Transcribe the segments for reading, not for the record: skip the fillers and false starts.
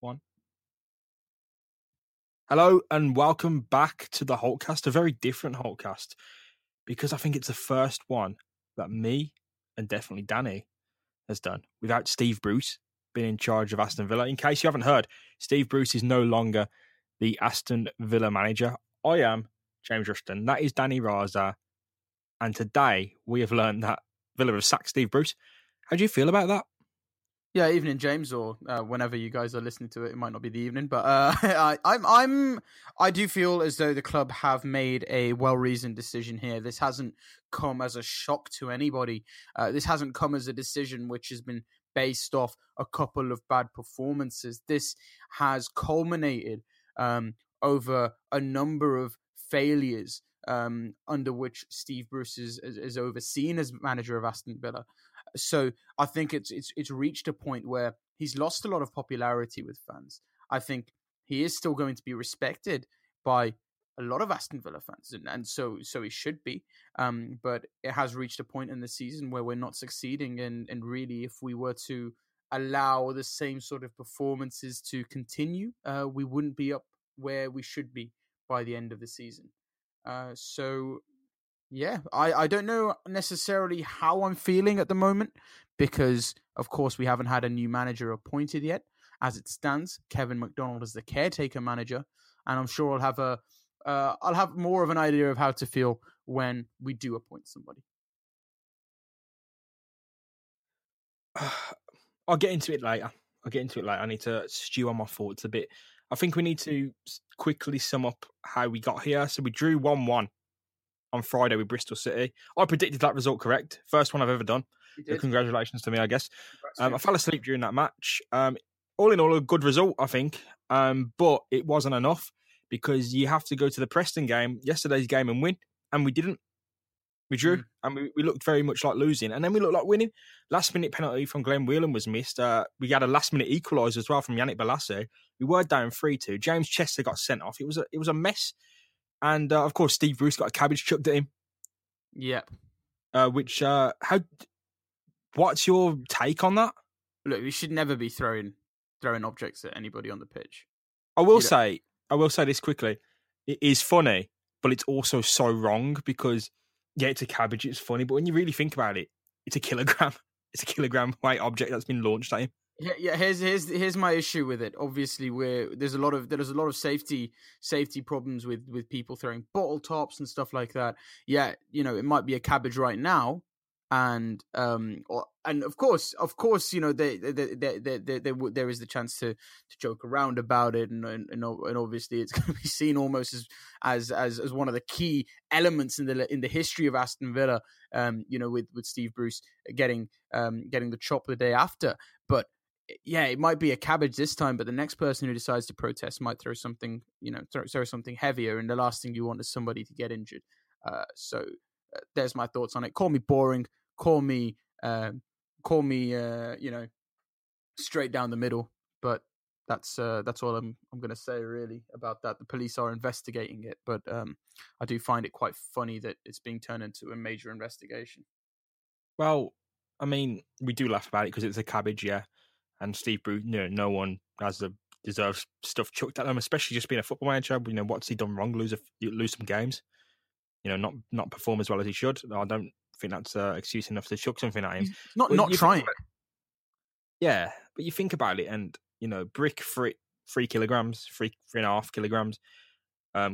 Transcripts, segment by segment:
One. Hello and welcome back to the Holtcast, a very different Holtcast, because I think it's the first one that me and definitely Danny has done without Steve Bruce being in charge of Aston Villa. In case you haven't heard, Steve Bruce is no longer the Aston Villa manager. I am James Rushton. That is Danny Raza. And today we have learned that Villa have sacked Steve Bruce. How do you feel about that? Yeah, evening, James, or whenever you guys are listening to it, it might not be the evening, but I do feel as though the club have made a well-reasoned decision here. This hasn't come as a shock to anybody. This hasn't come as a decision which has been based off a couple of bad performances. This has culminated over a number of failures under which Steve Bruce is overseen as manager of Aston Villa. So I think it's reached a point where he's lost a lot of popularity with fans. I think he is still going to be respected by a lot of Aston Villa fans, and so he should be. But it has reached a point in the season where we're not succeeding, and really, if we were to allow the same sort of performances to continue, we wouldn't be up where we should be by the end of the season. Yeah, I don't know necessarily how I'm feeling at the moment because, of course, we haven't had a new manager appointed yet. As it stands, Kevin McDonald is the caretaker manager, and I'm sure I'll have I'll have more of an idea of how to feel when we do appoint somebody. I'll get into it later. I need to stew on my thoughts a bit. I think we need to quickly sum up how we got here. So we drew 1-1. On Friday with Bristol City. I predicted that result correct. First one I've ever done. So congratulations to me, I guess. I fell asleep during that match. All in all, a good result, I think. But it wasn't enough because you have to go to the Preston game, yesterday's game, and win. And we didn't. We drew. And we looked very much like losing. And then we looked like winning. Last-minute penalty from Glenn Whelan was missed. We had a last-minute equaliser as well from Yannick Bolasie. We were down 3-2. James Chester got sent off. It was a mess. And, of course, Steve Bruce got a cabbage chucked at him. Yep. What's your take on that? Look, we should never be throwing objects at anybody on the pitch. I will say this quickly. It is funny, but it's also so wrong because, yeah, it's a cabbage, it's funny. But when you really think about it, it's a kilogram. It's a kilogram weight object that's been launched at him. Yeah. Here's my issue with it. Obviously, there's a lot of safety problems with people throwing bottle tops and stuff like that. Yeah, you know, it might be a cabbage right now, and of course, you know, there is the chance to joke around about it, and obviously, it's going to be seen almost as one of the key elements in the history of Aston Villa. You know, with Steve Bruce getting the chop the day after, but. Yeah, it might be a cabbage this time, but the next person who decides to protest might throw something, you know, throw something heavier, and the last thing you want is somebody to get injured. So there's my thoughts on it. Call me boring. Call me, you know, straight down the middle. But that's all I'm going to say really about that. The police are investigating it, but I do find it quite funny that it's being turned into a major investigation. Well, I mean, we do laugh about it because it's a cabbage, yeah. And Steve Bruce, you know, no one deserves stuff chucked at them, especially just being a football manager. You know, what's he done wrong? Lose some games. You know, not perform as well as he should. I don't think that's excuse enough to chuck something at him. He's not trying. Yeah, but you think about it, and you know, brick 3 kilograms, three and a half kilograms,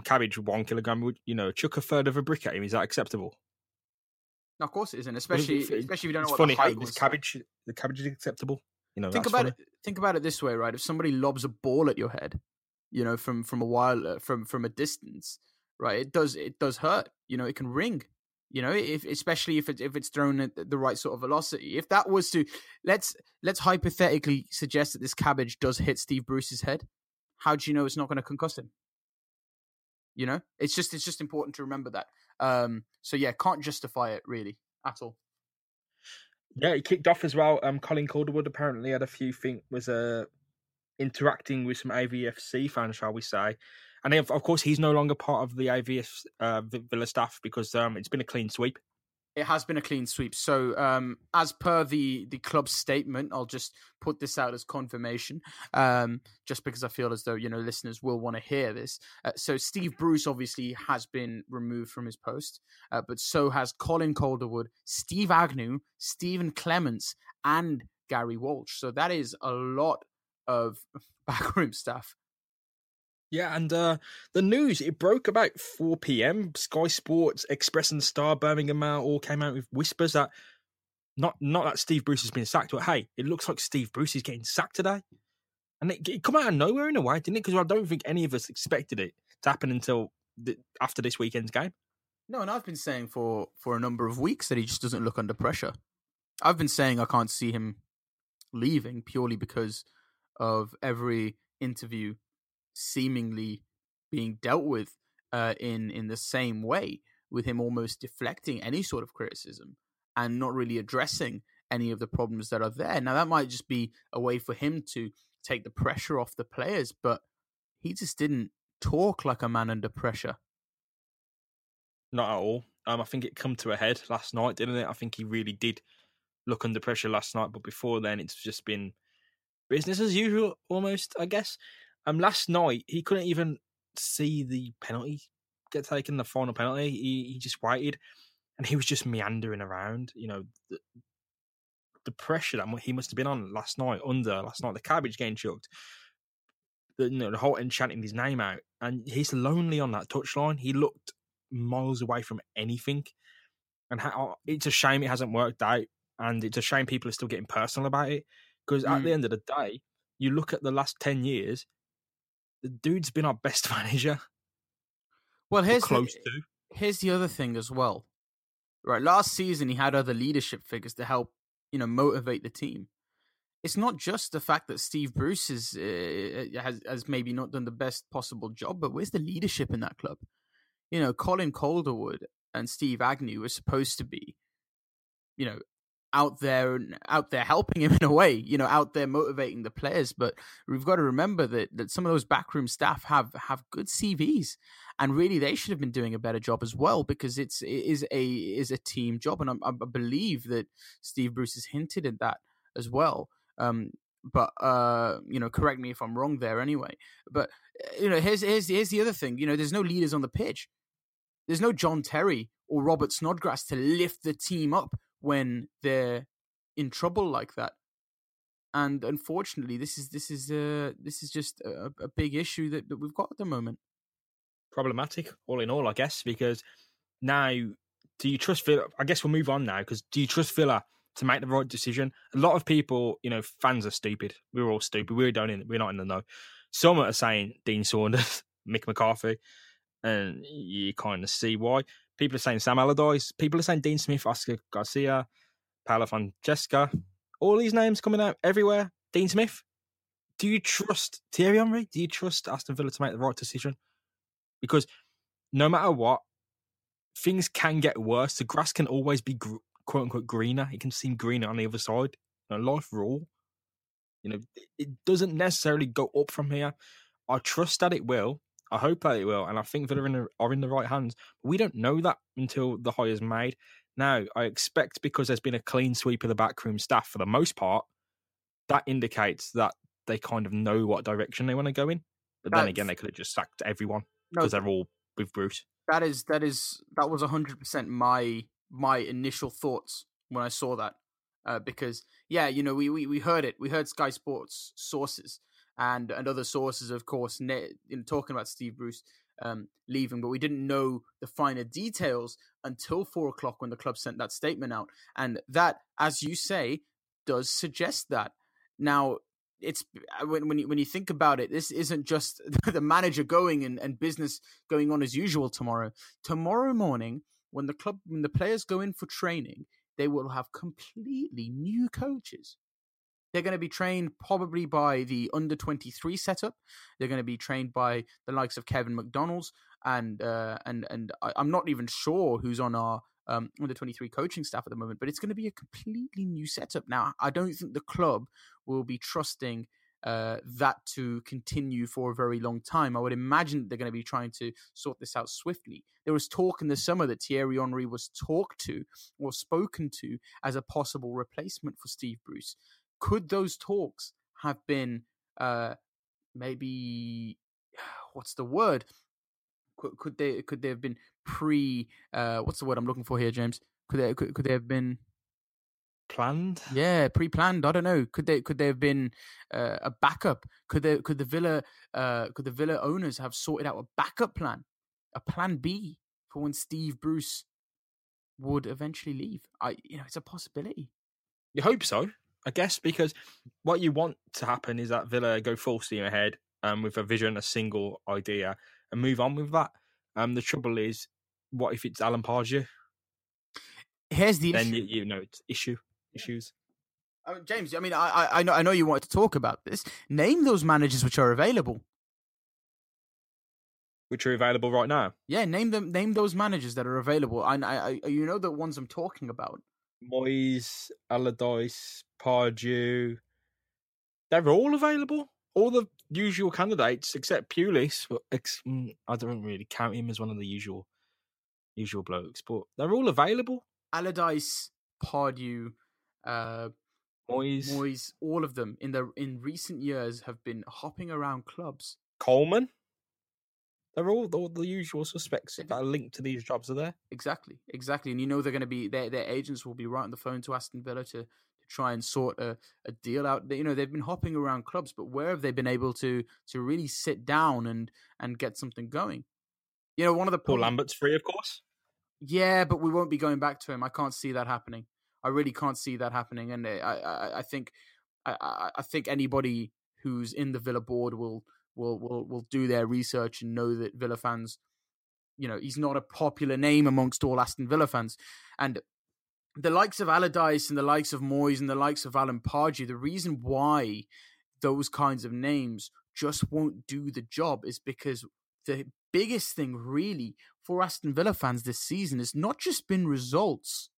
cabbage 1 kilogram. Would you know, chuck a third of a brick at him? Is that acceptable? No, of course it isn't. Especially if you don't know what the height was. The cabbage is acceptable. You know, think about it this way, right? If somebody lobs a ball at your head, you know, from a distance, right? It does hurt. You know, it can ring. You know, especially if it's thrown at the right sort of velocity. If that was to let's hypothetically suggest that this cabbage does hit Steve Bruce's head, how do you know it's not going to concuss him? You know, it's just important to remember that. So yeah, can't justify it really at all. Yeah, he kicked off as well. Colin Calderwood apparently had a few things, was interacting with some AVFC fans, shall we say. And then, of course, he's no longer part of the AVFC Villa staff because it's been a clean sweep. It has been a clean sweep. So as per the club's statement, I'll just put this out as confirmation, just because I feel as though, you know, listeners will want to hear this. So Steve Bruce obviously has been removed from his post, but so has Colin Calderwood, Steve Agnew, Stephen Clements and Gary Walsh. So that is a lot of backroom staff. Yeah, and the news, it broke about 4 p.m. Sky Sports, Express and Star, Birmingham Mail all came out with whispers that not that Steve Bruce has been sacked, but hey, it looks like Steve Bruce is getting sacked today. And it come out of nowhere in a way, didn't it? Because I don't think any of us expected it to happen until after this weekend's game. No, and I've been saying for a number of weeks that he just doesn't look under pressure. I've been saying I can't see him leaving purely because of every interview seemingly being dealt with in the same way, with him almost deflecting any sort of criticism and not really addressing any of the problems that are there. Now, that might just be a way for him to take the pressure off the players, but he just didn't talk like a man under pressure. Not at all. I think it come to a head last night, didn't it? I think he really did look under pressure last night, but before then it's just been business as usual almost, I guess. Last night, he couldn't even see the penalty get taken, the final penalty. He just waited, and he was just meandering around. You know, the pressure that he must have been on last night, the cabbage getting chucked, the whole end chanting his name out. And he's lonely on that touchline. He looked miles away from anything. And it's a shame it hasn't worked out, and it's a shame people are still getting personal about it. Because at the end of the day, you look at the last 10 years, the dude's been our best manager. Well, here's the other thing as well. Right, last season he had other leadership figures to help, motivate the team. It's not just the fact that Steve Bruce has maybe not done the best possible job, but where's the leadership in that club? Colin Calderwood and Steve Agnew were supposed to be, out there helping him in a way, out there motivating the players. But we've got to remember that some of those backroom staff have good CVs, and really they should have been doing a better job as well, because it is a team job, and I believe that Steve Bruce has hinted at that as well. But correct me if I'm wrong there anyway. But here's the other thing. There's no leaders on the pitch. There's no John Terry or Robert Snodgrass to lift the team up when they're in trouble like that. And unfortunately, this is just a big issue that we've got at the moment. Problematic, all in all, I guess, because now, do you trust Villa? I guess we'll move on now, because do you trust Villa to make the right decision? A lot of people, fans are stupid. We're all stupid. We're not in the know. Some are saying Dean Saunders, Mick McCarthy, and you kind of see why. People are saying Sam Allardyce. People are saying Dean Smith, Oscar Garcia, Paolo Francesca. All these names coming out everywhere. Dean Smith. Do you trust Thierry Henry? Do you trust Aston Villa to make the right decision? Because no matter what, things can get worse. The grass can always be quote-unquote greener. It can seem greener on the other side. Life rule. It doesn't necessarily go up from here. I trust that it will. I hope that it will, and I think Villa are in the right hands. We don't know that until the hire is made. Now, I expect, because there's been a clean sweep of the backroom staff for the most part, that indicates that they kind of know what direction they want to go in. But then again, they could have just sacked everyone because they're all with Bruce. That was 100% my initial thoughts when I saw that, because we heard it. We heard Sky Sports sources. And other sources, of course, talking about Steve Bruce leaving, but we didn't know the finer details until 4 o'clock when the club sent that statement out. And that, as you say, does suggest that. Now, it's when you think about it, this isn't just the manager going and business going on as usual tomorrow. Tomorrow morning, when the players go in for training, they will have completely new coaches. They're going to be trained probably by the under-23 setup. They're going to be trained by the likes of Kevin McDonald. And I'm not even sure who's on our under-23 coaching staff at the moment, but it's going to be a completely new setup. Now, I don't think the club will be trusting that to continue for a very long time. I would imagine they're going to be trying to sort this out swiftly. There was talk in the summer that Thierry Henry was talked to or spoken to as a possible replacement for Steve Bruce. Could those talks have been maybe, what's the word? Could they have been pre? What's the word I'm looking for here, James? Could they have been planned? Yeah, pre-planned. I don't know. Could they have been a backup? Could the Villa owners have sorted out a backup plan, a plan B for when Steve Bruce would eventually leave? It's a possibility. You hope so, I guess, because what you want to happen is that Villa go full steam ahead with a vision, a single idea, and move on with that. The trouble is, what if it's Alan Pardew? Here's the issue. Then it's issues. James, I know you wanted to talk about this. Name those managers which are available. Which are available right now? Yeah, name them. Name those managers that are available. I you know the ones I'm talking about. Moyes, Allardyce, Pardew. They're all available. All the usual candidates, except Pulis. I don't really count him as one of the usual blokes, but they're all available. Allardyce, Pardew, Moyes, all of them in recent years have been hopping around clubs. Coleman. They're all the usual suspects that are linked to these jobs are there. Exactly. And you know they're going to be their agents will be right on the phone to Aston Villa to try and sort a deal out. You know, they've been hopping around clubs, but where have they been able to really sit down and get something going? You know, one of the Paul Lambert's free, of course. Yeah, but we won't be going back to him. I can't see that happening. I really can't see that happening. And I think anybody who's in the Villa board will do their research and know that Villa fans, you know, he's not a popular name amongst all Aston Villa fans. And the likes of Allardyce and the likes of Moyes and the likes of Alan Pardew, the reason why those kinds of names just won't do the job is because the biggest thing really for Aston Villa fans this season has not just been results,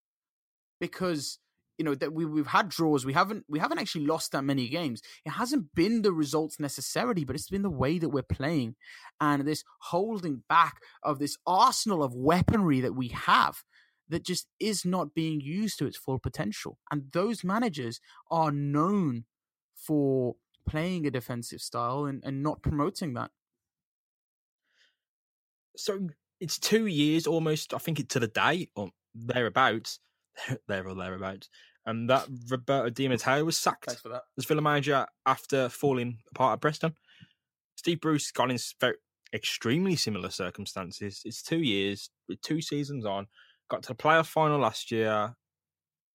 because you know that we've had draws, we haven't actually lost that many games. It hasn't been the results necessarily, but it's been the way that we're playing and this holding back of this arsenal of weaponry that we have that just is not being used to its full potential. And those managers are known for playing a defensive style and not promoting that. So it's 2 years almost, I think it's to the day, or thereabouts, and that Roberto Di Matteo was sacked. Thanks for that. As Villa manager after falling apart at Preston. Steve Bruce got in extremely similar circumstances. It's 2 years, with 2 seasons on. Got to the playoff final last year.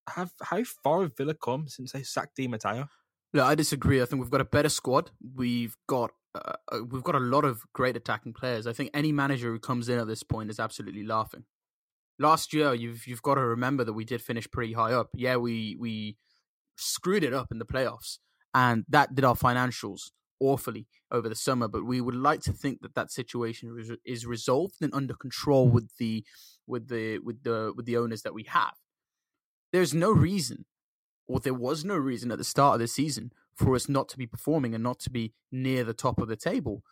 How far have Villa come since they sacked Di Matteo? No, I disagree. I think we've got a better squad. We've got a lot of great attacking players. I think any manager who comes in at this point is absolutely laughing. Last year, you've got to remember that we did finish pretty high up. Yeah, we screwed it up in the playoffs, and that did our financials awfully over the summer. But we would like to think that situation is resolved and under control with the owners that we have. There's no reason, or there was no reason at the start of the season for us not to be performing and not to be near the top of the table.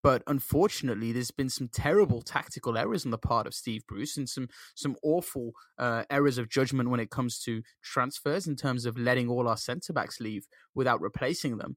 But unfortunately, there's been some terrible tactical errors on the part of Steve Bruce and some awful errors of judgment when it comes to transfers in terms of letting all our centre-backs leave without replacing them,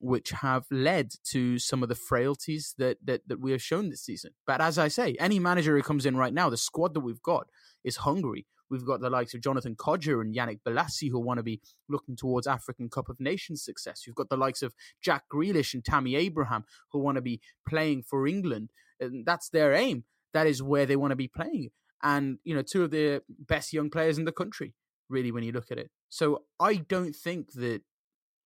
which have led to some of the frailties that we have shown this season. But as I say, any manager who comes in right now, the squad that we've got is hungry. We've got the likes of Jonathan Kodjia and Yannick Bolasie who want to be looking towards African Cup of Nations success. You've got the likes of Jack Grealish and Tammy Abraham who want to be playing for England. And that's their aim. That is where they want to be playing. And, you know, two of the best young players in the country, really, when you look at it. So I don't think that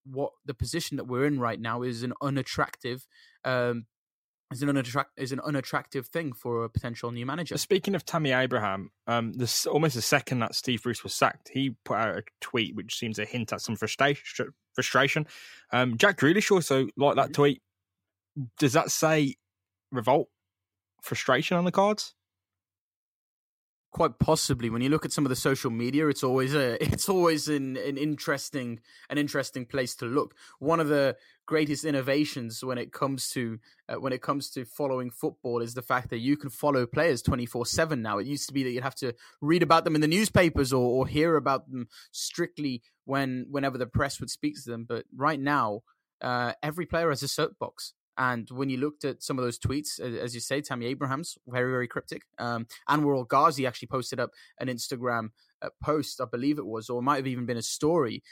what the position that we're in right now is an unattractive thing for a potential new manager. Speaking of Tammy Abraham, almost the second that Steve Bruce was sacked, he put out a tweet which seems to hint at some frustration. Jack Grealish also liked that tweet. Does that say revolt, frustration on the cards? Quite possibly. When you look at some of the social media, it's always an interesting place to look. One of the greatest innovations when it comes to following football is the fact that you can follow players 24/7 now. It used to be that you'd have to read about them in the newspapers or hear about them strictly whenever the press would speak to them. But right now, every player has a soapbox. And when you looked at some of those tweets, as you say, Tammy Abraham's very, very cryptic. Anwar Al-Ghazi actually posted up an Instagram post, I believe it was, or it might have even been a story,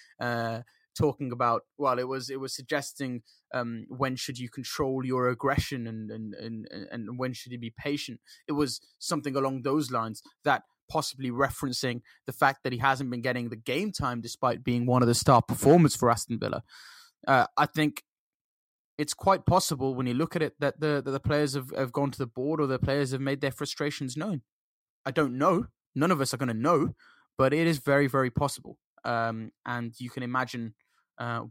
talking about, well, it was suggesting when should you control your aggression and when should you be patient. It was something along those lines, that possibly referencing the fact that he hasn't been getting the game time despite being one of the star performers for Aston Villa. I think it's quite possible when you look at it that the players have gone to the board, or the players have made their frustrations known. I don't know. None of us are going to know, but it is very, very possible. And you can imagine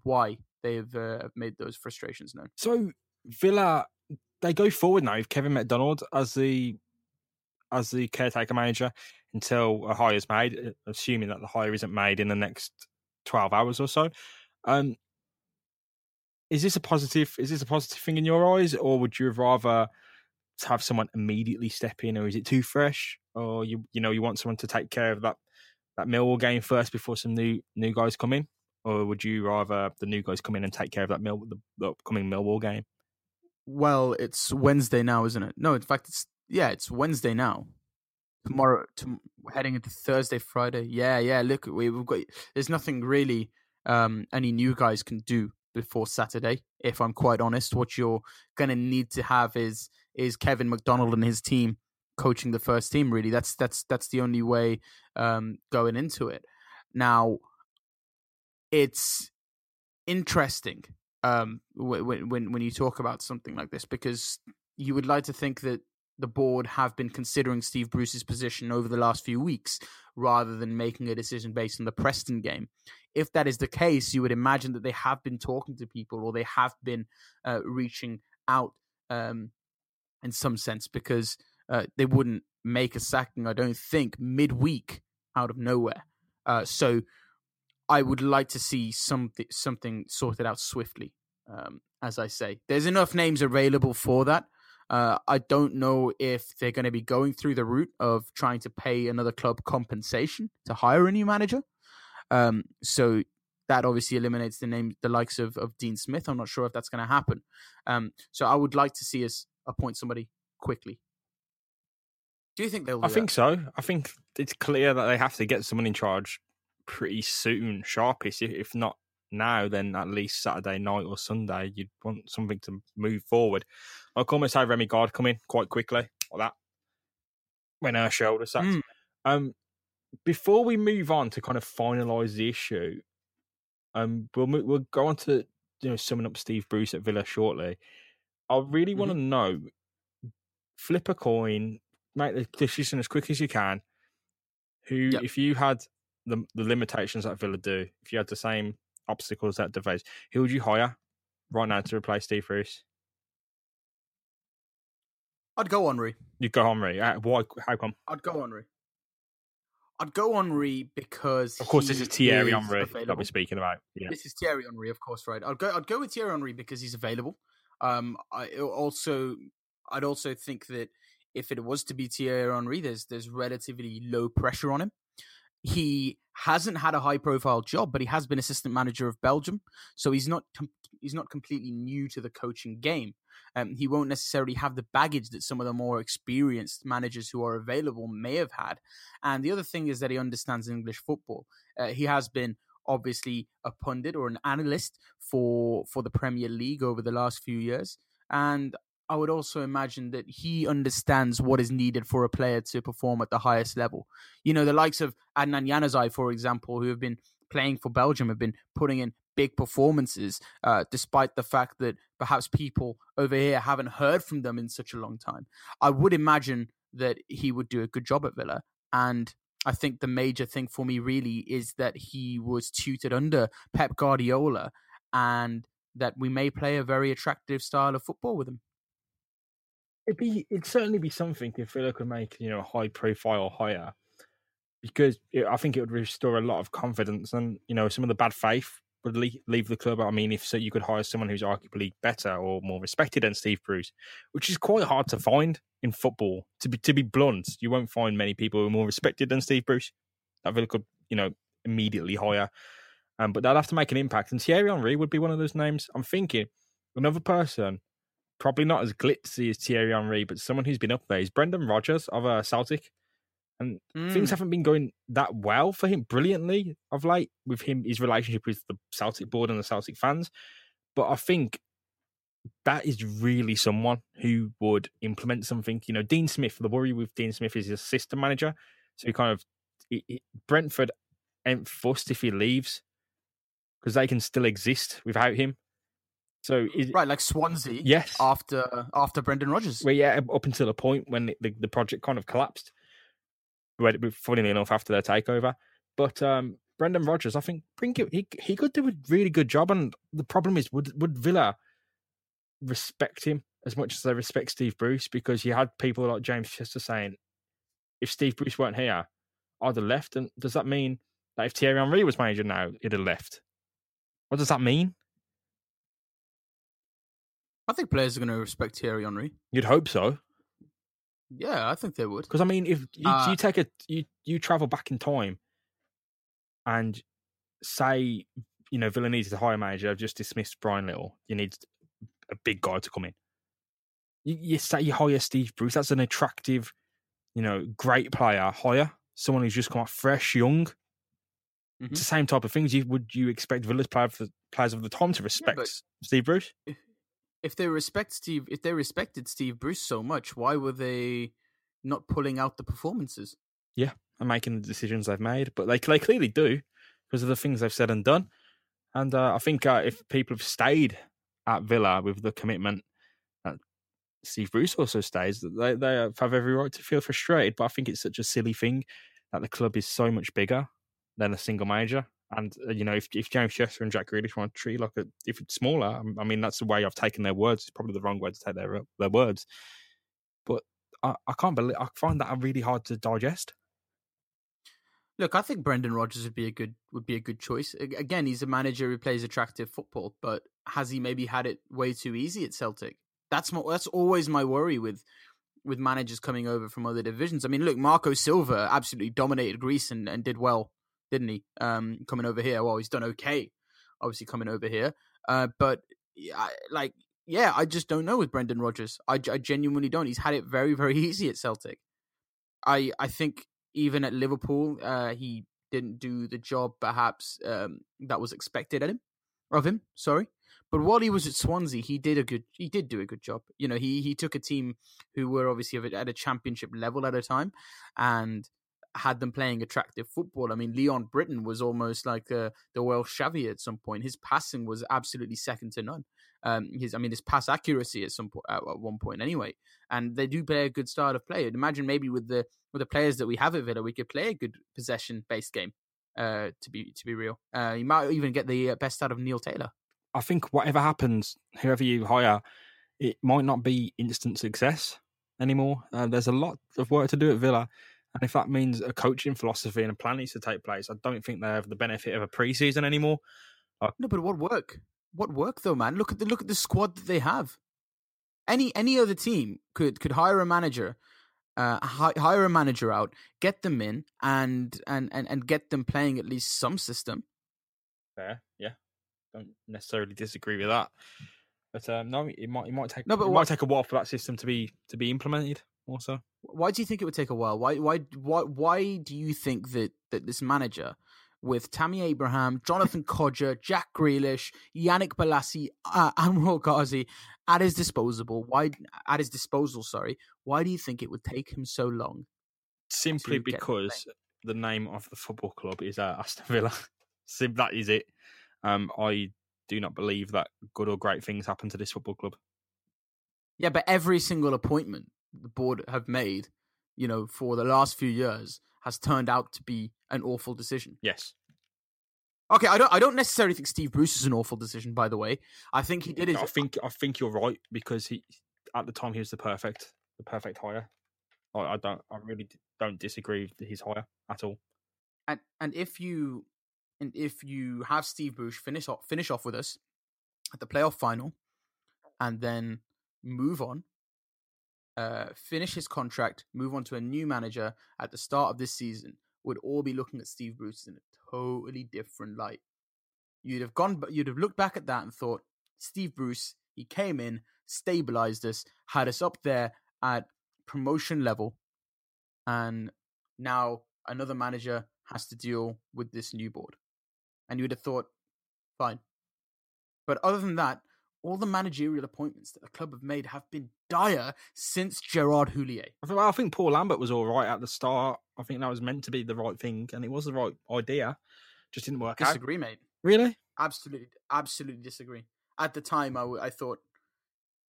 why they've made those frustrations known. So Villa, they go forward now with Kevin McDonald as the caretaker manager until a hire is made, assuming that the hire isn't made in the next 12 hours or so. Is this a positive thing in your eyes, or would you rather have someone immediately step in, or is it too fresh, or you want someone to take care of that Millwall game first before some new guys come in, or would you rather the new guys come in and take care of that the upcoming Millwall game? Well, it's Wednesday now, isn't it? No, in fact, it's Wednesday now. Tomorrow, heading into Thursday, Friday. Yeah. Look, we've got. There's nothing really any new guys can do before Saturday, if I'm quite honest. What you're going to need to have is Kevin McDonald and his team coaching the first team. Really, that's the only way going into it. Now, it's interesting when you talk about something like this, because you would like to think that the board have been considering Steve Bruce's position over the last few weeks, rather than making a decision based on the Preston game. If that is the case, you would imagine that they have been talking to people, or they have been reaching out in some sense, because they wouldn't make a sacking, I don't think, midweek out of nowhere. So I would like to see something sorted out swiftly, as I say. There's enough names available for that. I don't know if they're going to be going through the route of trying to pay another club compensation to hire a new manager. So that obviously eliminates the likes of Dean Smith. I'm not sure if that's going to happen. So I would like to see us appoint somebody quickly. Do you think they'll do that? I think so. I think it's clear that they have to get someone in charge pretty soon, sharpish. If not now, then at least Saturday night or Sunday, you'd want something to move forward. I could almost have Remy Gard come in quite quickly, like that, when our shoulder sat. Before we move on to kind of finalise the issue, we'll go on to summing up Steve Bruce at Villa shortly. I really want to know, flip a coin, make the decision as quick as you can. If you had the limitations that Villa do, if you had the same obstacles that they face, who would you hire right now to replace Steve Bruce? I'd go Henry. You'd go Henry. Why? How come? I'd go Henry because, of course, this is Thierry Henry that we're speaking about. Yeah. This is Thierry Henry, of course, right? I'd go with Thierry Henry because he's available. I'd also think that if it was to be Thierry Henry, there's relatively low pressure on him. He hasn't had a high-profile job, but he has been assistant manager of Belgium, so he's not completely new to the coaching game. He won't necessarily have the baggage that some of the more experienced managers who are available may have had. And the other thing is that he understands English football. He has been obviously a pundit or an analyst for the Premier League over the last few years, and I would also imagine that he understands what is needed for a player to perform at the highest level. The likes of Adnan Januzaj, for example, who have been playing for Belgium, have been putting in big performances, despite the fact that perhaps people over here haven't heard from them in such a long time. I would imagine that he would do a good job at Villa. And I think the major thing for me really is that he was tutored under Pep Guardiola, and that we may play a very attractive style of football with him. It'd certainly be something if Villa could make a high profile hire because I think it would restore a lot of confidence and, you know, some of the bad faith would leave the club. I mean, if so, you could hire someone who's arguably better or more respected than Steve Bruce, which is quite hard to find in football. To be blunt, you won't find many people who are more respected than Steve Bruce that Villa could, you know, immediately hire. But they'll have to make an impact. And Thierry Henry would be one of those names. I'm thinking another person, probably not as glitzy as Thierry Henry, but someone who's been up there is Brendan Rodgers of Celtic. And things haven't been going that well for him brilliantly of late with him, his relationship with the Celtic board and the Celtic fans. But I think that is really someone who would implement something. You know, Dean Smith, the worry with Dean Smith is his assistant manager. So he kind of, Brentford ain't fussed if he leaves because they can still exist without him. So right, like Swansea after Brendan Rodgers. Well, yeah, up until a point when the project kind of collapsed. Funnily enough, after their takeover. But Brendan Rodgers, I think he could do a really good job. And the problem is, would Villa respect him as much as they respect Steve Bruce? Because you had people like James Chester saying, if Steve Bruce weren't here, I'd have left. And does that mean that if Thierry Henry was manager now, he'd have left? What does that mean? I think players are going to respect Thierry Henry. You'd hope so. Yeah, I think they would. Because I mean, if you take a you travel back in time, and say you know Villa needs to hire a manager, I've just dismissed Brian Little. You need a big guy to come in. You say you hire Steve Bruce. That's an attractive, you know, great player. Hire someone who's just come out fresh, young. Mm-hmm. It's the same type of things. Would you expect Villa's players of the time to respect Steve Bruce? If they respected Steve Bruce so much, why were they not pulling out the performances? Yeah, and making the decisions they've made, but they clearly do because of the things they've said and done. And I think if people have stayed at Villa with the commitment that Steve Bruce also stays, that they have every right to feel frustrated. But I think it's such a silly thing that the club is so much bigger than a single manager. And, you know, if James Chester and Jack Grealish want to treat like if it's smaller, I mean, that's the way I've taken their words. It's probably the wrong way to take their words. But I can't believe, I find that really hard to digest. Look, I think Brendan Rodgers would be a good choice. Again, he's a manager who plays attractive football, but has he maybe had it way too easy at Celtic? That's always my worry with managers coming over from other divisions. I mean, look, Marco Silva absolutely dominated Greece and did well, didn't he? Coming over here. Well, he's done okay, obviously, coming over here. But I just don't know with Brendan Rodgers. I genuinely don't. He's had it very, very easy at Celtic. I think even at Liverpool, he didn't do the job perhaps that was expected of him. Sorry. But while he was at Swansea, he did do a good job. You know, he took a team who were obviously at a championship level at a time and had them playing attractive football. I mean, Leon Britton was almost like the Welsh Xavi at some point. His passing was absolutely second to none. His pass accuracy at one point anyway. And they do play a good style of play. I'd imagine maybe with the players that we have at Villa, we could play a good possession-based game, to be real. You might even get the best out of Neil Taylor. I think whatever happens, whoever you hire, it might not be instant success anymore. There's a lot of work to do at Villa. And if that means a coaching philosophy and a plan needs to take place, I don't think they have the benefit of a pre-season anymore. No, but what work? What work, though, man? Look at the squad that they have. Any other team could hire a manager, out, get them in, and get them playing at least some system. Fair, yeah. Don't necessarily disagree with that. But no, it might take a while for that system to be implemented. Also, why do you think it would take a while? Why do you think that this manager, with Tammy Abraham, Jonathan Kodjia, Jack Grealish, Yannick Bolasie, Anwar Al-Ghazi at his disposal, why do you think it would take him so long? Simply because the name of the football club is Aston Villa. That is it. I do not believe that good or great things happen to this football club. Yeah, but every single appointment the board have made, you know, for the last few years has turned out to be an awful decision. Yes. Okay, I don't necessarily think Steve Bruce is an awful decision, by the way. I think he did it. I think you're right, because at the time he was the perfect hire. I really don't disagree with his hire at all. and if you have Steve Bruce finish off with us at the playoff final, and then move on, finish his contract, move on to a new manager at the start of this season, would all be looking at Steve Bruce in a totally different light. You'd have looked back at that and thought, Steve Bruce, he came in, stabilized us, had us up there at promotion level, and now another manager has to deal with this new board. And you would have thought, fine. But other than that, all the managerial appointments that the club have made have been dire since Gerard Houllier. I think Paul Lambert was all right at the start. I think that was meant to be the right thing, and it was the right idea. Just didn't work out. Disagree, mate. Really? Absolutely disagree. At the time, I thought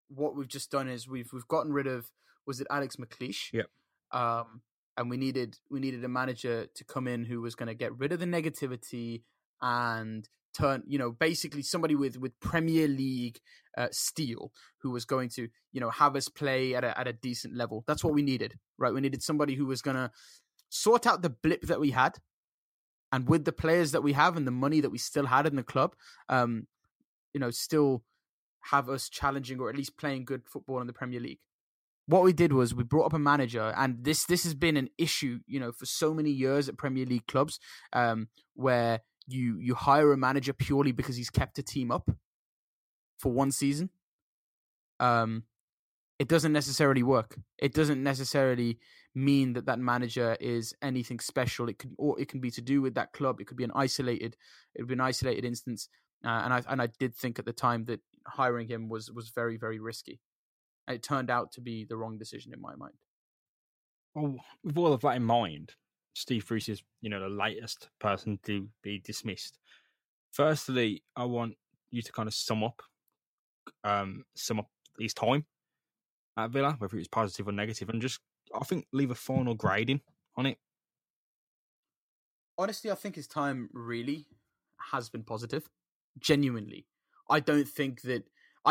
what we've just done is we've gotten rid of, was it Alex McLeish? Yep. And we needed a manager to come in who was going to get rid of the negativity and turn, basically somebody with Premier League steel who was going to, have us play at a decent level. That's what we needed, right? We needed somebody who was going to sort out the blip that we had, and with the players that we have and the money that we still had in the club, still have us challenging or at least playing good football in the Premier League. What we did was we brought up a manager, and this has been an issue, for so many years at Premier League clubs, where you hire a manager purely because he's kept a team up for one season. It doesn't necessarily work. It doesn't necessarily mean that manager is anything special. It can be to do with that club. It could be an isolated instance. And I did think at the time that hiring him was very, very risky. It turned out to be the wrong decision in my mind. Well, with all of that in mind, Steve Bruce is, the latest person to be dismissed. Firstly, I want you to kind of sum up his time at Villa, whether it was positive or negative, and just, I think, leave a final grading on it. Honestly, I think his time really has been positive. Genuinely. I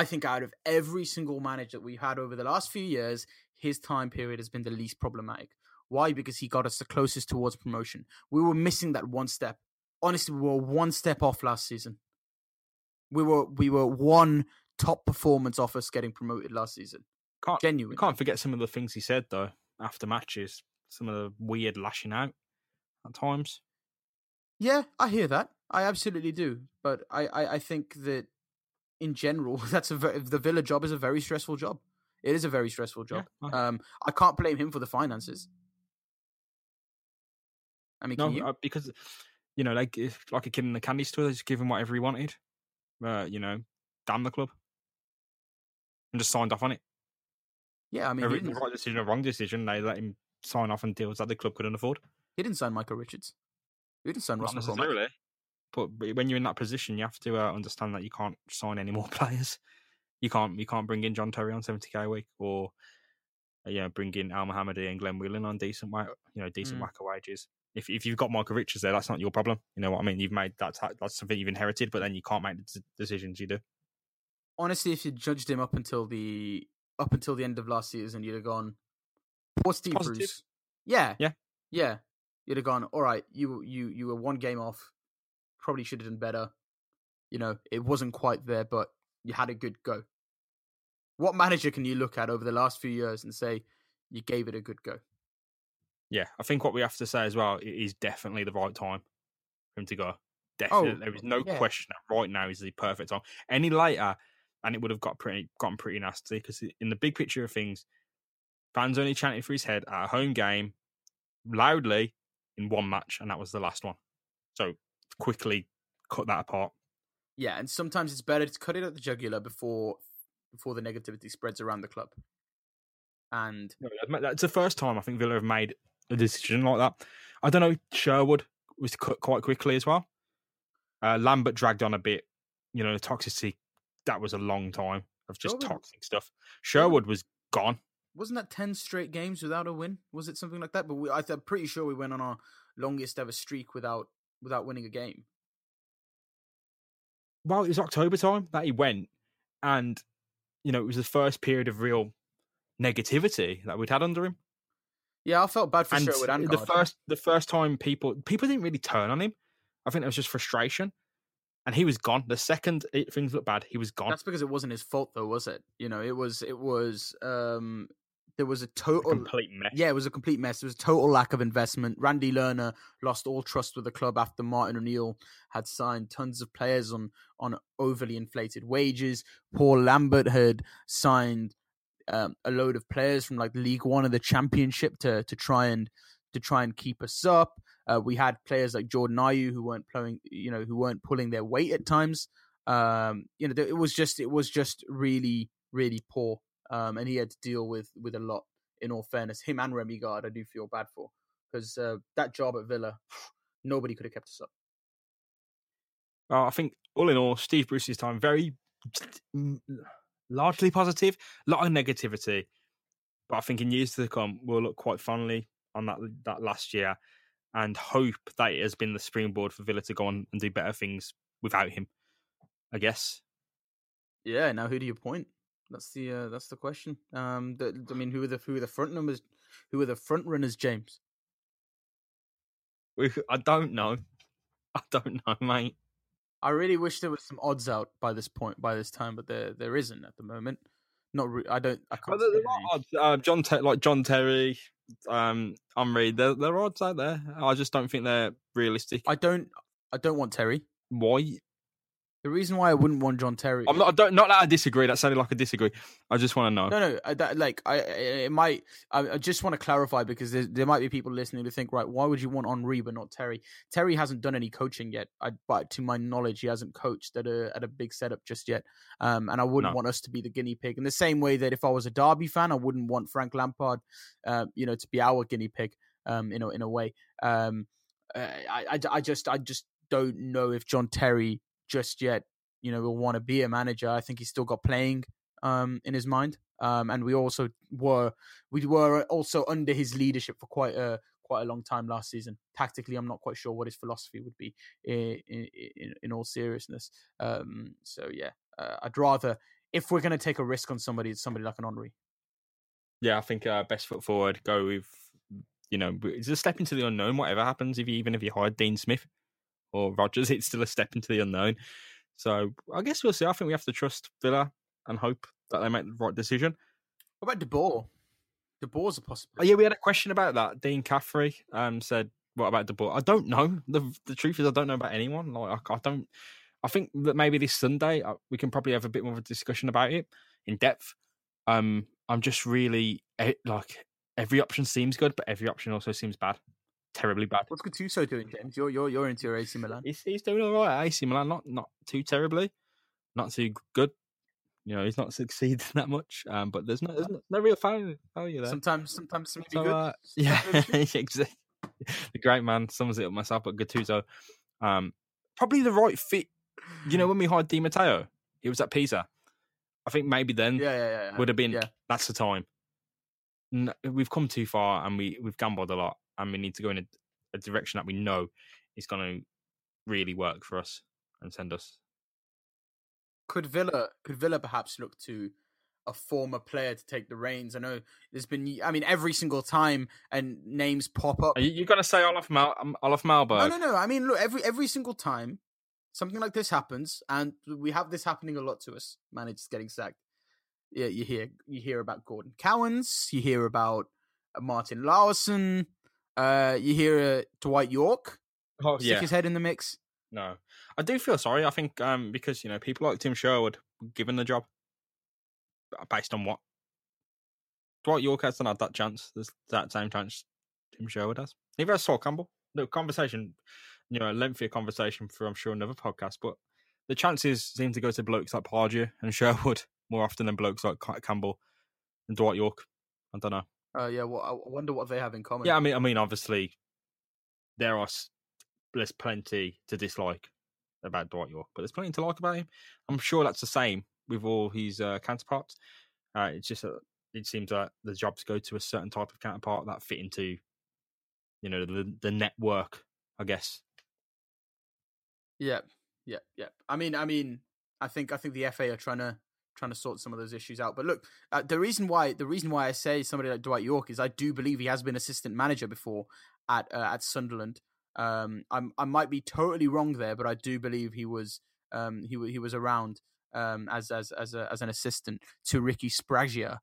think out of every single manager that we've had over the last few years, his time period has been the least problematic. Why? Because he got us the closest towards promotion. We were missing that one step. Honestly, we were one step off last season. We were one top performance off us getting promoted last season. Genuinely. Can't forget some of the things he said, though, after matches. Some of the weird lashing out at times. Yeah, I hear that. I absolutely do. But I think that in general, the Villa job is a very stressful job. It is a very stressful job. Yeah, right. I can't blame him for the finances. I mean, because like a kid in the candy store, they just give him whatever he wanted. Damn the club, and just signed off on it. Yeah, I mean, whether it was the right decision or wrong decision, they let him sign off on deals that the club couldn't afford. He didn't sign Michael Richards. He didn't sign Russell Cromer. But when you're in that position, you have to understand that you can't sign any more players. You can't bring in John Terry on 70k a week, or bring in Al Mohammadi and Glenn Whelan on decent whacker wages. If you've got Michael Richards there, that's not your problem. You know what I mean? You've made that's something you've inherited, but then you can't make the decisions you do. Honestly, if you judged him up until the end of last season, you'd have gone, poor Steve Bruce. Yeah. You'd have gone, all right. You were one game off. Probably should have done better. It wasn't quite there, but you had a good go. What manager can you look at over the last few years and say, you gave it a good go? Yeah, I think what we have to say as well, it is definitely the right time for him to go. Definitely. There is no question that right now is the perfect time. Any later, and it would have gotten pretty nasty, because in the big picture of things, fans only chanted for his head at a home game loudly in one match, and that was the last one. So, quickly cut that apart. Yeah, and sometimes it's better to cut it at the jugular before the negativity spreads around the club. And that's the first time I think Villa have made a decision like that. I don't know, Sherwood was cut quite quickly as well. Lambert dragged on a bit. The toxicity, that was a long time of just toxic stuff. Sherwood was gone. Wasn't that 10 straight games without a win? Was it something like that? But I'm pretty sure we went on our longest ever streak without winning a game. Well, it was October time that he went, and it was the first period of real negativity that we'd had under him. Yeah, I felt bad for Sherwood and Gardner. The first time people didn't really turn on him. I think it was just frustration. And he was gone. The second things looked bad, he was gone. That's because it wasn't his fault, though, was it? You know, it was there was a complete mess. Yeah, it was a complete mess. It was a total lack of investment. Randy Lerner lost all trust with the club after Martin O'Neill had signed tons of players on overly inflated wages. Paul Lambert had signed a load of players from like League One of the Championship to try and keep us up. We had players like Jordan Ayew who weren't pulling their weight at times. It was just really, really poor. And he had to deal with a lot. In all fairness, him and Remy Gard, I do feel bad for, because that job at Villa, nobody could have kept us up. I think all in all, Steve Bruce's time very largely positive, a lot of negativity, but I think in years to come we'll look quite fondly on that last year and hope that it has been the springboard for Villa to go on and do better things without him, I guess. Yeah. Now, who do you point? That's the question. I mean, who are the front numbers? Who are the front runners, James? I don't know, mate. I really wish there was some odds out by this time, but there isn't at the moment. I can't. But there are odds. John Terry, Omri. There are odds out there. I just don't think they're realistic. I don't want Terry. Why? The reason why I wouldn't want John Terry, not that I disagree. That sounded like a disagree. I just want to know. I just want to clarify, because there might be people listening to think, right, why would you want Henry but not Terry? Terry hasn't done any coaching yet. But to my knowledge, he hasn't coached at a big setup just yet. And I wouldn't want us to be the guinea pig, in the same way that if I was a Derby fan, I wouldn't want Frank Lampard, to be our guinea pig. In a way, I just don't know if John Terry just yet, will want to be a manager. I think he's still got playing in his mind, and we were also under his leadership for quite a long time last season. Tactically, I'm not quite sure what his philosophy would be. In all seriousness, I'd rather, if we're going to take a risk on somebody, it's somebody like an Henry. Yeah, I think best foot forward. Go with it's a step into the unknown. Whatever happens, even if you hired Dean Smith or Rodgers, it's still a step into the unknown. So I guess we'll see. I think we have to trust Villa and hope that they make the right decision. What about DeBoer? DeBoer's a possibility. Oh, yeah, we had a question about that. Dean Caffrey said, what about DeBoer? I don't know. The truth is, I don't know about anyone. I think that maybe this Sunday we can probably have a bit more of a discussion about it in depth. I'm just really, like, every option seems good, but every option also seems bad. Terribly bad. What's Gattuso doing, James? You're into your AC Milan. He's doing all right at AC Milan. Not too terribly, not too good. He's not succeeding that much. But there's no real failure there. Sometimes some good. Yeah, exactly. The great man sums it up myself. But Gattuso, probably the right fit. When we hired Di Matteo, he was at Pisa. I think maybe then would have been that's the time. No, we've come too far and we've gambled a lot. And we need to go in a direction that we know is going to really work for us and send us. Could Villa perhaps look to a former player to take the reins? I know there's been, every single time and names pop up. You're going to say Olaf Malberg? No. I mean, look, every single time something like this happens, and we have this happening a lot to us. Managers getting sacked. Yeah, you hear about Gordon Cowans. You hear about Martin Laursen. You hear Dwight Yorke stick his head in the mix. No, I do feel sorry. I think because people like Tim Sherwood were given the job based on what? Dwight Yorke hasn't had that chance. There's that same chance Tim Sherwood has. Neither has Saul Campbell. The conversation, a lengthier conversation for, I'm sure, another podcast. But the chances seem to go to blokes like Pardew and Sherwood more often than blokes like Campbell and Dwight Yorke. I don't know. I wonder what they have in common. Yeah, I mean, obviously, there's plenty to dislike about Dwight Yorke, but there's plenty to like about him. I'm sure that's the same with all his counterparts. It's just it seems like the jobs go to a certain type of counterpart that fit into, the network, I guess. Yeah. I think the FA are trying to trying to sort some of those issues out. But look, the reason why I say somebody like Dwight Yorke is I do believe he has been assistant manager before at Sunderland. I might be totally wrong there, but I do believe he was around as an assistant to Ricky Spragia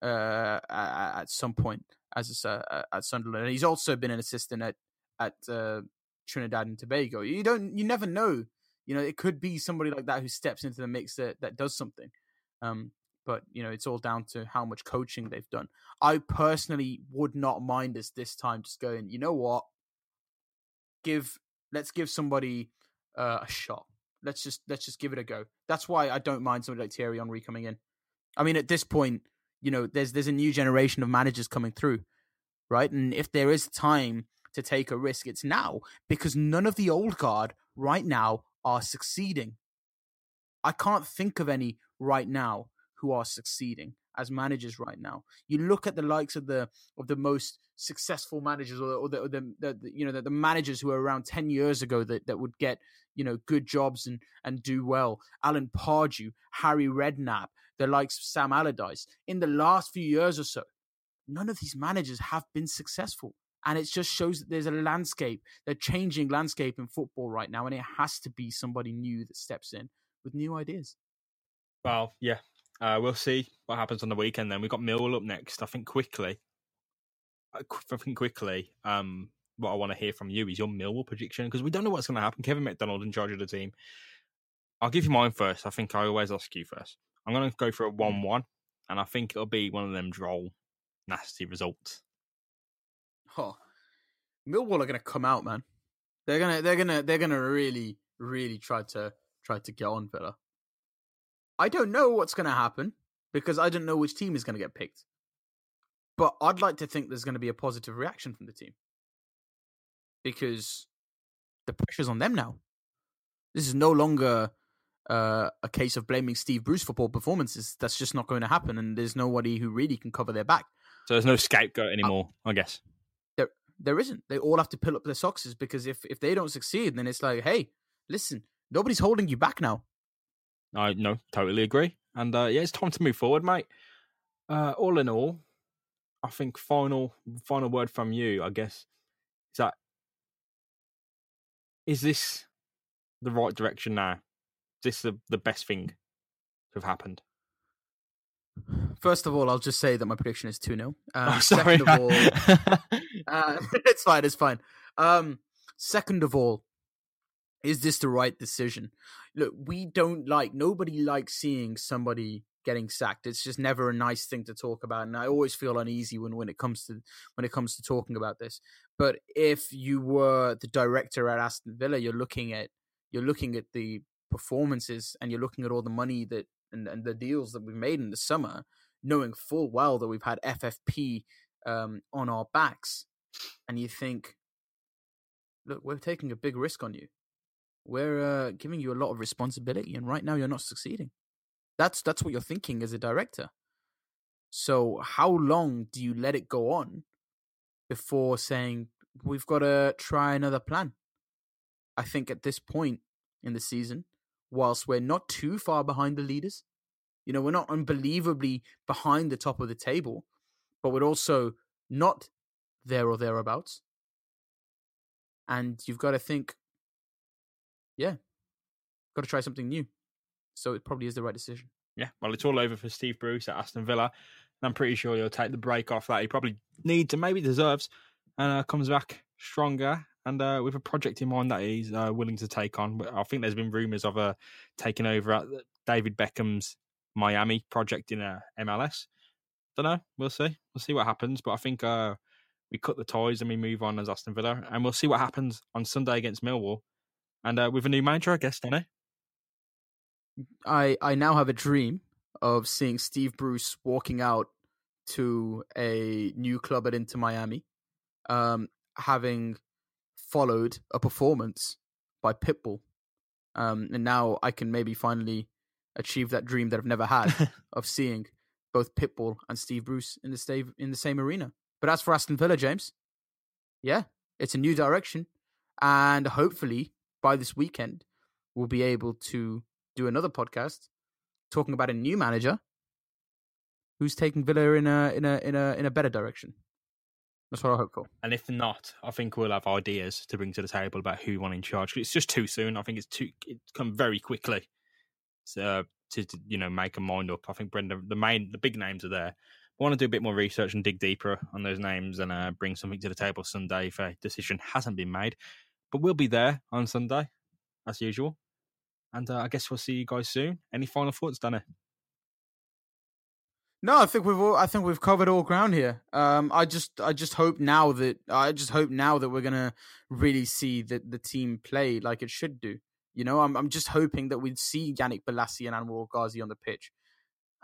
at some point at Sunderland. And he's also been an assistant at Trinidad and Tobago. You never know. You know, it could be somebody like that who steps into the mix that does something. But, you know, it's all down to how much coaching they've done. I personally would not mind us this time just going, you know what? Let's give somebody a shot. Let's just give it a go. That's why I don't mind somebody like Thierry Henry coming in. I mean, at this point, you know, there's a new generation of managers coming through, right? And if there is time to take a risk, it's now, because none of the old guard right now are succeeding. I can't think of any right now who are succeeding as managers right now. You look at the likes of the most successful managers, or the managers who were around 10 years ago that would get, you know, good jobs and do well. Alan Pardew, Harry Redknapp, the likes of Sam Allardyce. In the last few years or so, none of these managers have been successful. And it just shows that there's a changing landscape in football right now. And it has to be somebody new that steps in with new ideas. Well, yeah. We'll see what happens on the weekend then. We've got Millwall up next. I think quickly, what I want to hear from you is your Millwall prediction, because we don't know what's going to happen. Kevin McDonald in charge of the team. I'll give you mine first. I think I always ask you first. I'm going to go for a 1-1, and I think it'll be one of them droll, nasty results. Oh, Millwall are going to come out, man. They're going to really, really try to get on Villa. I don't know what's going to happen, because I don't know which team is going to get picked. But I'd like to think there's going to be a positive reaction from the team, because the pressure's on them now. This is no longer a case of blaming Steve Bruce for poor performances. That's just not going to happen, and there's nobody who really can cover their back. So there's no scapegoat anymore, I guess. There isn't. They all have to pull up their socks, because if they don't succeed, then it's like, hey, listen, nobody's holding you back now. No, totally agree. And yeah, it's time to move forward, mate. All in all, I think final word from you, I guess, is that, is this the right direction now? Is this the best thing to have happened? First of all, I'll just say that my prediction is 2-0. Sorry. Second of all, it's fine. Second of all, is this the right decision? Look, nobody likes seeing somebody getting sacked. It's just never a nice thing to talk about, and I always feel uneasy when it comes to talking about this. But if you were the director at Aston Villa, you're looking at the performances, and you're looking at all the money that and the deals that we've made in the summer, knowing full well that we've had FFP on our backs, and you think, look, we're taking a big risk on you. We're giving you a lot of responsibility, and right now you're not succeeding. That's what you're thinking as a director. So how long do you let it go on before saying, we've got to try another plan? I think at this point in the season, whilst we're not too far behind the leaders, you know, we're not unbelievably behind the top of the table, but we're also not there or thereabouts. And you've got to think, yeah, got to try something new. So it probably is the right decision. Yeah, well, it's all over for Steve Bruce at Aston Villa. And I'm pretty sure he'll take the break off that he probably needs and maybe deserves, and comes back stronger and with a project in mind that he's willing to take on. But I think there's been rumours of taking over at David Beckham's Miami project in MLS. Don't know. We'll see. We'll see what happens. But I think we cut the ties and we move on as Aston Villa. And we'll see what happens on Sunday against Millwall. And with a new manager, I guess, Danny. I now have a dream of seeing Steve Bruce walking out to a new club at Inter Miami, having followed a performance by Pitbull. And now I can maybe finally achieve that dream that I've never had of seeing both Pitbull and Steve Bruce in the same arena. But as for Aston Villa, James, yeah, it's a new direction. And hopefully by this weekend, we'll be able to do another podcast talking about a new manager who's taking Villa in a better direction. That's what I hope for. And if not, I think we'll have ideas to bring to the table about who we want in charge. It's just too soon. I think it's come very quickly to make a mind up. I think Brendan, the big names are there. I want to do a bit more research and dig deeper on those names and bring something to the table Sunday if a decision hasn't been made. But we'll be there on Sunday, as usual. And I guess we'll see you guys soon. Any final thoughts, Danny? No, I think we've covered all ground here. I just hope now that we're gonna really see the team play like it should do. You know, I'm just hoping that we'd see Yannick Bolasie and Anwar Al-Ghazi on the pitch.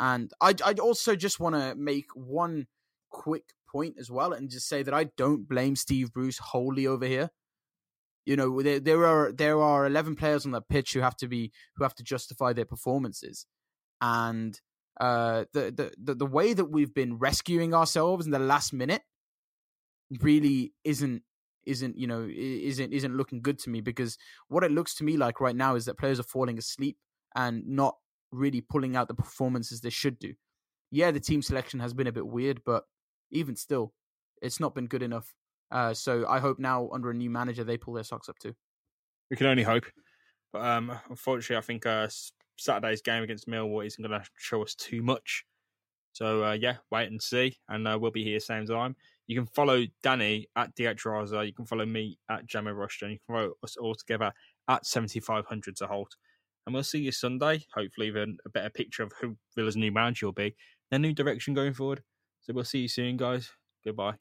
And I also just want to make one quick point as well, and just say that I don't blame Steve Bruce wholly over here. You know, there are 11 players on the pitch who have to justify their performances, and the way that we've been rescuing ourselves in the last minute really isn't looking good to me, because what it looks to me like right now is that players are falling asleep and not really pulling out the performances they should do. Yeah, the team selection has been a bit weird, but even still, it's not been good enough. So I hope now under a new manager, they pull their socks up too. We can only hope. But unfortunately, I think Saturday's game against Millwall isn't going to show us too much. So wait and see. And we'll be here same time. You can follow Danny at DH Raza. You can follow me at Jamie Rushton. You can follow us all together at 7500 to Holt. And we'll see you Sunday, hopefully even a better picture of who Villa's new manager will be, their new direction going forward. So we'll see you soon, guys. Goodbye.